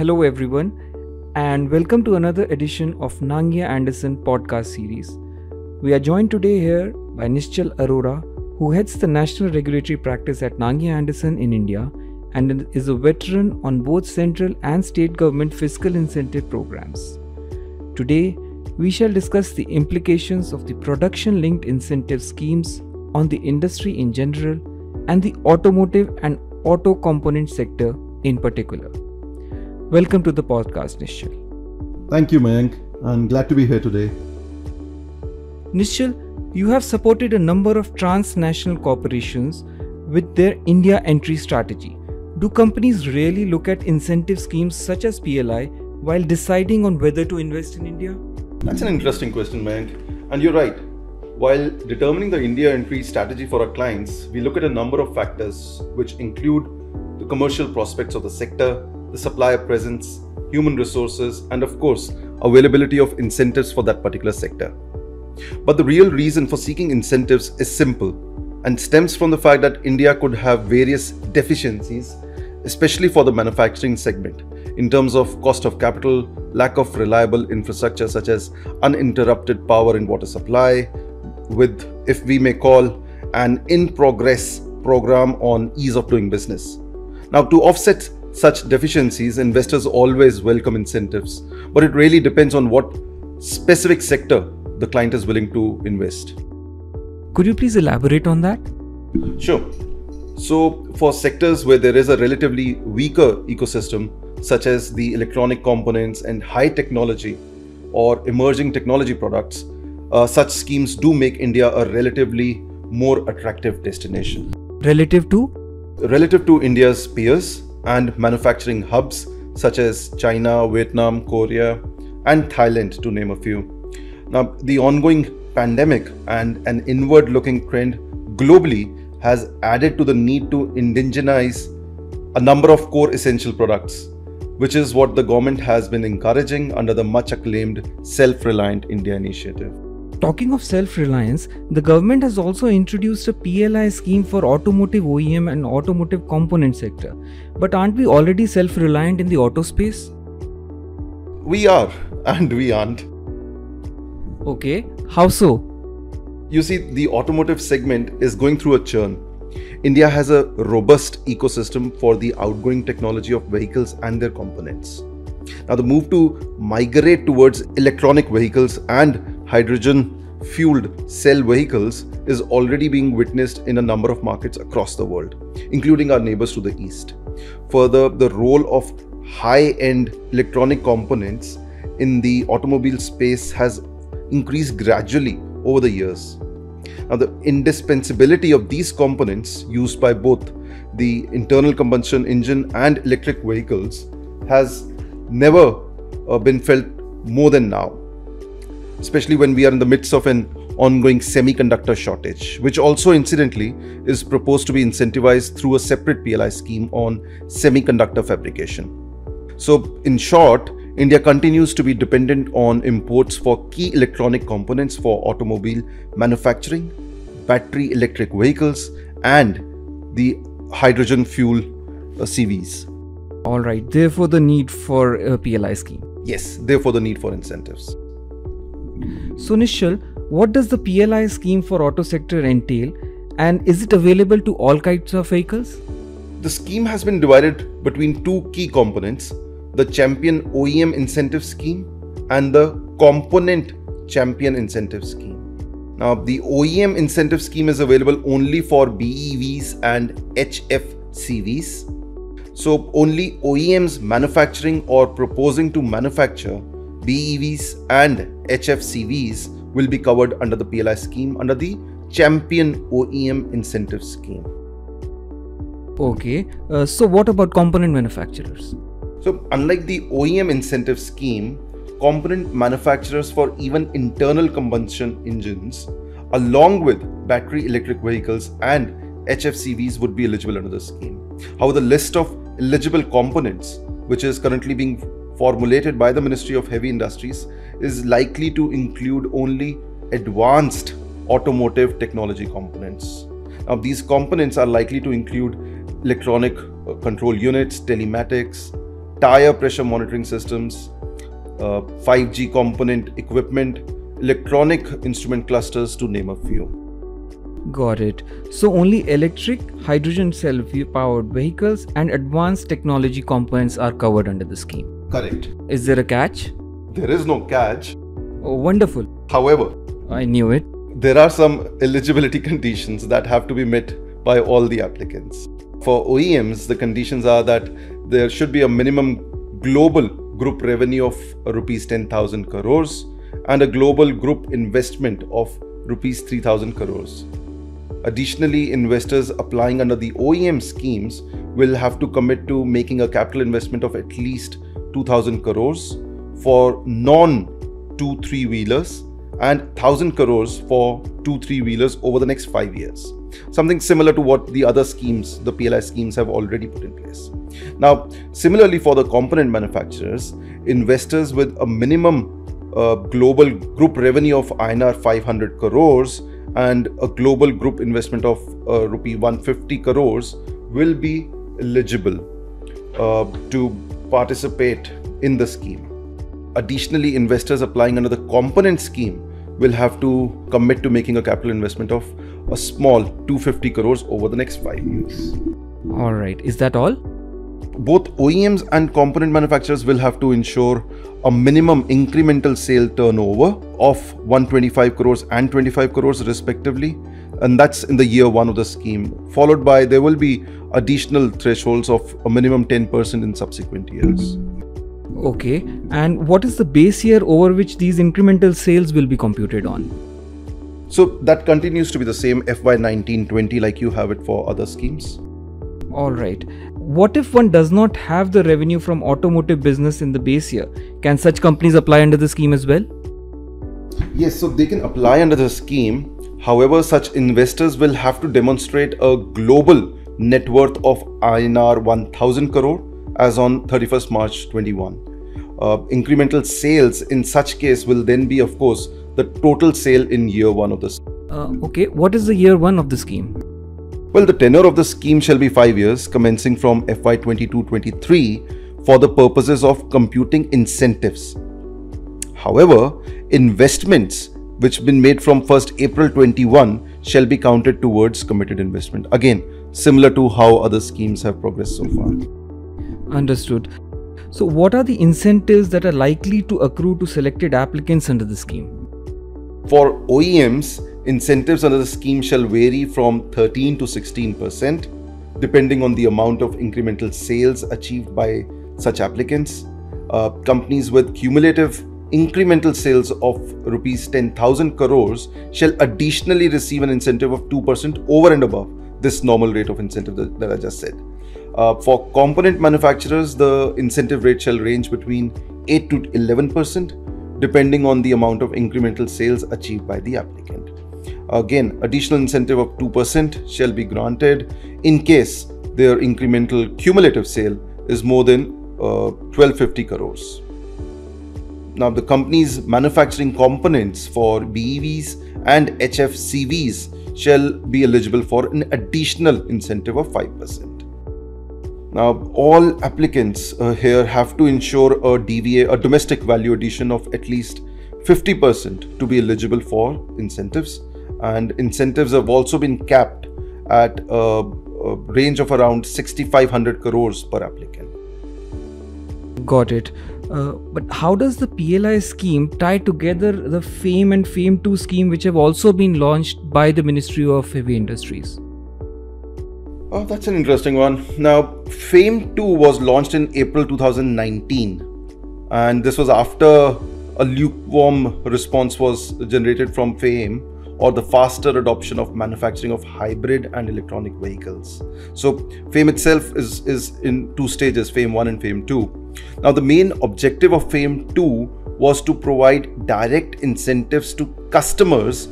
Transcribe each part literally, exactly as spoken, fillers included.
Hello everyone, and welcome to another edition of Nangia Anderson podcast series. We are joined today here by Nischal Arora, who heads the National Regulatory Practice at Nangia Anderson in India and is a veteran on both central and state government fiscal incentive programs. Today, we shall discuss the implications of the Production Linked Incentive Schemes on the industry in general and the automotive and auto component sector in particular. Welcome to the podcast, Nischal. Thank you, Mayank. I'm glad to be here today. Nischal, you have supported a number of transnational corporations with their India entry strategy. Do companies really look at incentive schemes such as P L I while deciding on whether to invest in India? That's an interesting question, Mayank. And you're right. While determining the India entry strategy for our clients, we look at a number of factors which include the commercial prospects of the sector, the supplier presence, human resources, and of course, availability of incentives for that particular sector. But the real reason for seeking incentives is simple and stems from the fact that India could have various deficiencies, especially for the manufacturing segment, in terms of cost of capital, lack of reliable infrastructure such as uninterrupted power and water supply, with, if we may call, an in-progress program on ease of doing business. Now, to offset such deficiencies, investors always welcome incentives, but it really depends on what specific sector the client is willing to invest. Could you please elaborate on that? Sure. So, for sectors where there is a relatively weaker ecosystem, such as the electronic components and high technology or emerging technology products, Uh, such schemes do make India a relatively more attractive destination. Relative to? Relative to India's peers and manufacturing hubs such as China, Vietnam, Korea, and Thailand, to name a few. Now, the ongoing pandemic and an inward-looking trend globally has added to the need to indigenize a number of core essential products, which is what the government has been encouraging under the much-acclaimed Self-Reliant India initiative. Talking of self-reliance, the government has also introduced a P L I scheme for automotive O E M and automotive component sector. But aren't we already self-reliant in the auto space? We are, and we aren't. Okay, how so? You see, the automotive segment is going through a churn. India has a robust ecosystem for the outgoing technology of vehicles and their components. Now, the move to migrate towards electronic vehicles and hydrogen-fueled cell vehicles is already being witnessed in a number of markets across the world, including our neighbors to the east. Further, the role of high-end electronic components in the automobile space has increased gradually over the years. Now, the indispensability of these components used by both the internal combustion engine and electric vehicles has never uh, been felt more than now, especially when we are in the midst of an ongoing semiconductor shortage, which also incidentally is proposed to be incentivized through a separate P L I scheme on semiconductor fabrication. So in short, India continues to be dependent on imports for key electronic components for automobile manufacturing, battery electric vehicles, and the hydrogen fuel uh, C Vs. All right, therefore the need for a P L I scheme. Yes, therefore the need for incentives. So Nischal, what does the P L I scheme for auto sector entail, and is it available to all kinds of vehicles? The scheme has been divided between two key components, the Champion O E M Incentive Scheme and the Component Champion Incentive Scheme. Now, the O E M Incentive Scheme is available only for B E Vs and H F C Vs. So only O E Ms manufacturing or proposing to manufacture B E Vs and H F C Vs will be covered under the P L I scheme under the Champion O E M Incentive Scheme. Okay, uh, so what about component manufacturers? So, unlike the O E M Incentive Scheme, component manufacturers for even internal combustion engines, along with battery electric vehicles and H F C Vs, would be eligible under the scheme. However, the list of eligible components, which is currently being formulated by the Ministry of Heavy Industries, is likely to include only advanced automotive technology components. Now, these components are likely to include electronic control units, telematics, tire pressure monitoring systems, uh, five G component equipment, electronic instrument clusters, to name a few. Got it. So only electric, hydrogen cell powered vehicles and advanced technology components are covered under the scheme. Correct. Is there a catch? There is no catch. Oh, wonderful. However, I knew it. There are some eligibility conditions that have to be met by all the applicants. For O E Ms, the conditions are that there should be a minimum global group revenue of rupees ten thousand crores and a global group investment of rupees three thousand crores. Additionally, investors applying under the O E M schemes will have to commit to making a capital investment of at least two thousand crores for non two three wheelers and one thousand crores for two three wheelers over the next five years. Something similar to what the other schemes, the P L I schemes, have already put in place. Now, similarly for the component manufacturers, investors with a minimum uh, global group revenue of I N R five hundred crores and a global group investment of uh, rupee one hundred fifty crores will be eligible uh, to participate in the scheme. Additionally, investors applying under the component scheme will have to commit to making a capital investment of a small two hundred fifty crores over the next five years. All right, is that all? Both O E Ms and component manufacturers will have to ensure a minimum incremental sale turnover of one hundred twenty-five crores and twenty-five crores respectively, and that's in the year one of the scheme, followed by there will be additional thresholds of a minimum ten percent in subsequent years. Okay, and what is the base year over which these incremental sales will be computed on? So that continues to be the same, F Y nineteen twenty, like you have it for other schemes. All right. What if one does not have the revenue from automotive business in the base year? Can such companies apply under the scheme as well? Yes, so they can apply under the scheme. However, such investors will have to demonstrate a global net worth of I N R one thousand crore as on thirty-first March twenty-one. Uh, incremental sales in such case will then be, of course, the total sale in year one of the scheme. Uh, okay, what is the year one of the scheme? Well, the tenure of the scheme shall be five years, commencing from F Y twenty-two twenty-three for the purposes of computing incentives. However, investments which have been made from first April twenty-one shall be counted towards committed investment. Again, similar to how other schemes have progressed so far. Understood. So what are the incentives that are likely to accrue to selected applicants under the scheme? For O E Ms, incentives under the scheme shall vary from thirteen to sixteen percent depending on the amount of incremental sales achieved by such applicants. Uh, companies with cumulative incremental sales of rupees ten thousand crores shall additionally receive an incentive of two percent over and above this normal rate of incentive that, that I just said. Uh, for component manufacturers, the incentive rate shall range between eight to eleven percent depending on the amount of incremental sales achieved by the applicant. Again, additional incentive of two percent shall be granted in case their incremental cumulative sale is more than uh, twelve fifty crores. Now, the companies manufacturing components for B E Vs and H F C Vs shall be eligible for an additional incentive of five percent. Now, all applicants uh, here have to ensure a D V A, a domestic value addition of at least fifty percent to be eligible for incentives. And incentives have also been capped at a, a range of around sixty-five hundred crores per applicant. Got it. Uh, but how does the P L I scheme tie together the FAME and FAME two scheme, which have also been launched by the Ministry of Heavy Industries? Oh, that's an interesting one. Now, FAME two was launched in April two thousand nineteen, and this was after a lukewarm response was generated from FAME, or the faster adoption of manufacturing of hybrid and electronic vehicles. So FAME itself is, is in two stages, FAME one and FAME two. Now, the main objective of FAME two was to provide direct incentives to customers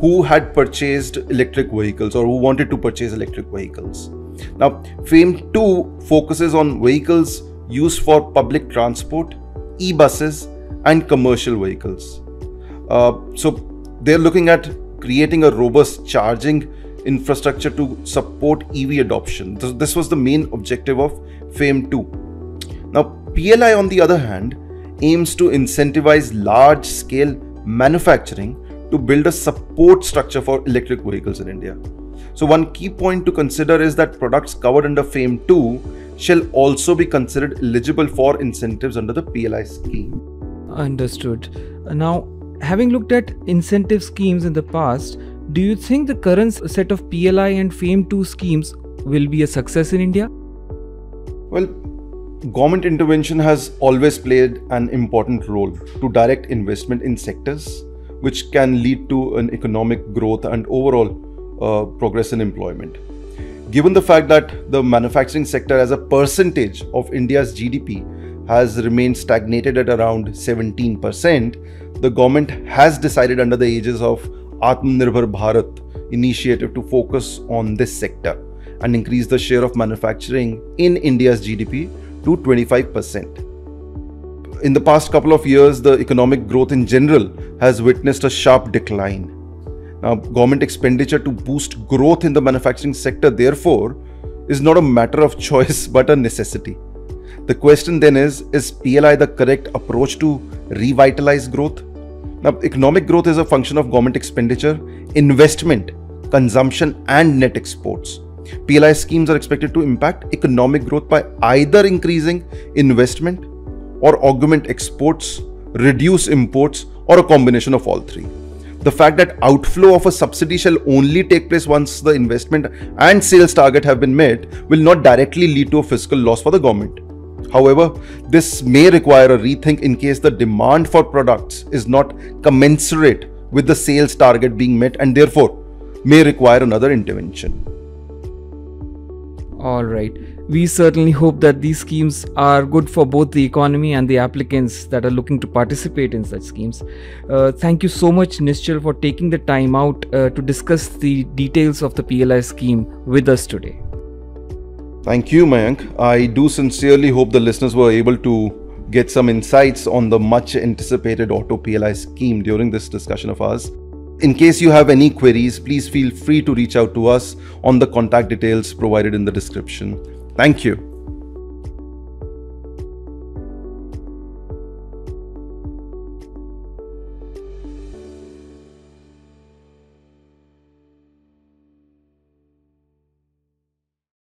who had purchased electric vehicles or who wanted to purchase electric vehicles. Now, FAME two focuses on vehicles used for public transport, e-buses and commercial vehicles. Uh, so they're looking at creating a robust charging infrastructure to support E V adoption. This was the main objective of FAME two. Now, P L I, on the other hand, aims to incentivize large-scale manufacturing to build a support structure for electric vehicles in India. So one key point to consider is that products covered under FAME two shall also be considered eligible for incentives under the P L I scheme. Understood. Now, having looked at incentive schemes in the past, do you think the current set of P L I and FAME two schemes will be a success in India? Well, government intervention has always played an important role to direct investment in sectors which can lead to an economic growth and overall uh, progress in employment. Given the fact that the manufacturing sector as a percentage of India's G D P has remained stagnated at around seventeen percent, the government has decided under the aegis of Atmanirbhar Bharat initiative to focus on this sector and increase the share of manufacturing in India's G D P to twenty-five percent. In the past couple of years, the economic growth in general has witnessed a sharp decline. Now, government expenditure to boost growth in the manufacturing sector, therefore, is not a matter of choice but a necessity. The question then is, is P L I the correct approach to revitalize growth? Now, economic growth is a function of government expenditure, investment, consumption, and net exports. P L I schemes are expected to impact economic growth by either increasing investment or augment exports, reduce imports, or a combination of all three. The fact that outflow of a subsidy shall only take place once the investment and sales target have been met will not directly lead to a fiscal loss for the government. However, this may require a rethink in case the demand for products is not commensurate with the sales target being met and therefore may require another intervention. Alright, we certainly hope that these schemes are good for both the economy and the applicants that are looking to participate in such schemes. Uh, thank you so much, Nischal, for taking the time out uh, to discuss the details of the P L I scheme with us today. Thank you, Mayank. I do sincerely hope the listeners were able to get some insights on the much anticipated Auto P L I scheme during this discussion of ours. In case you have any queries, please feel free to reach out to us on the contact details provided in the description. Thank you.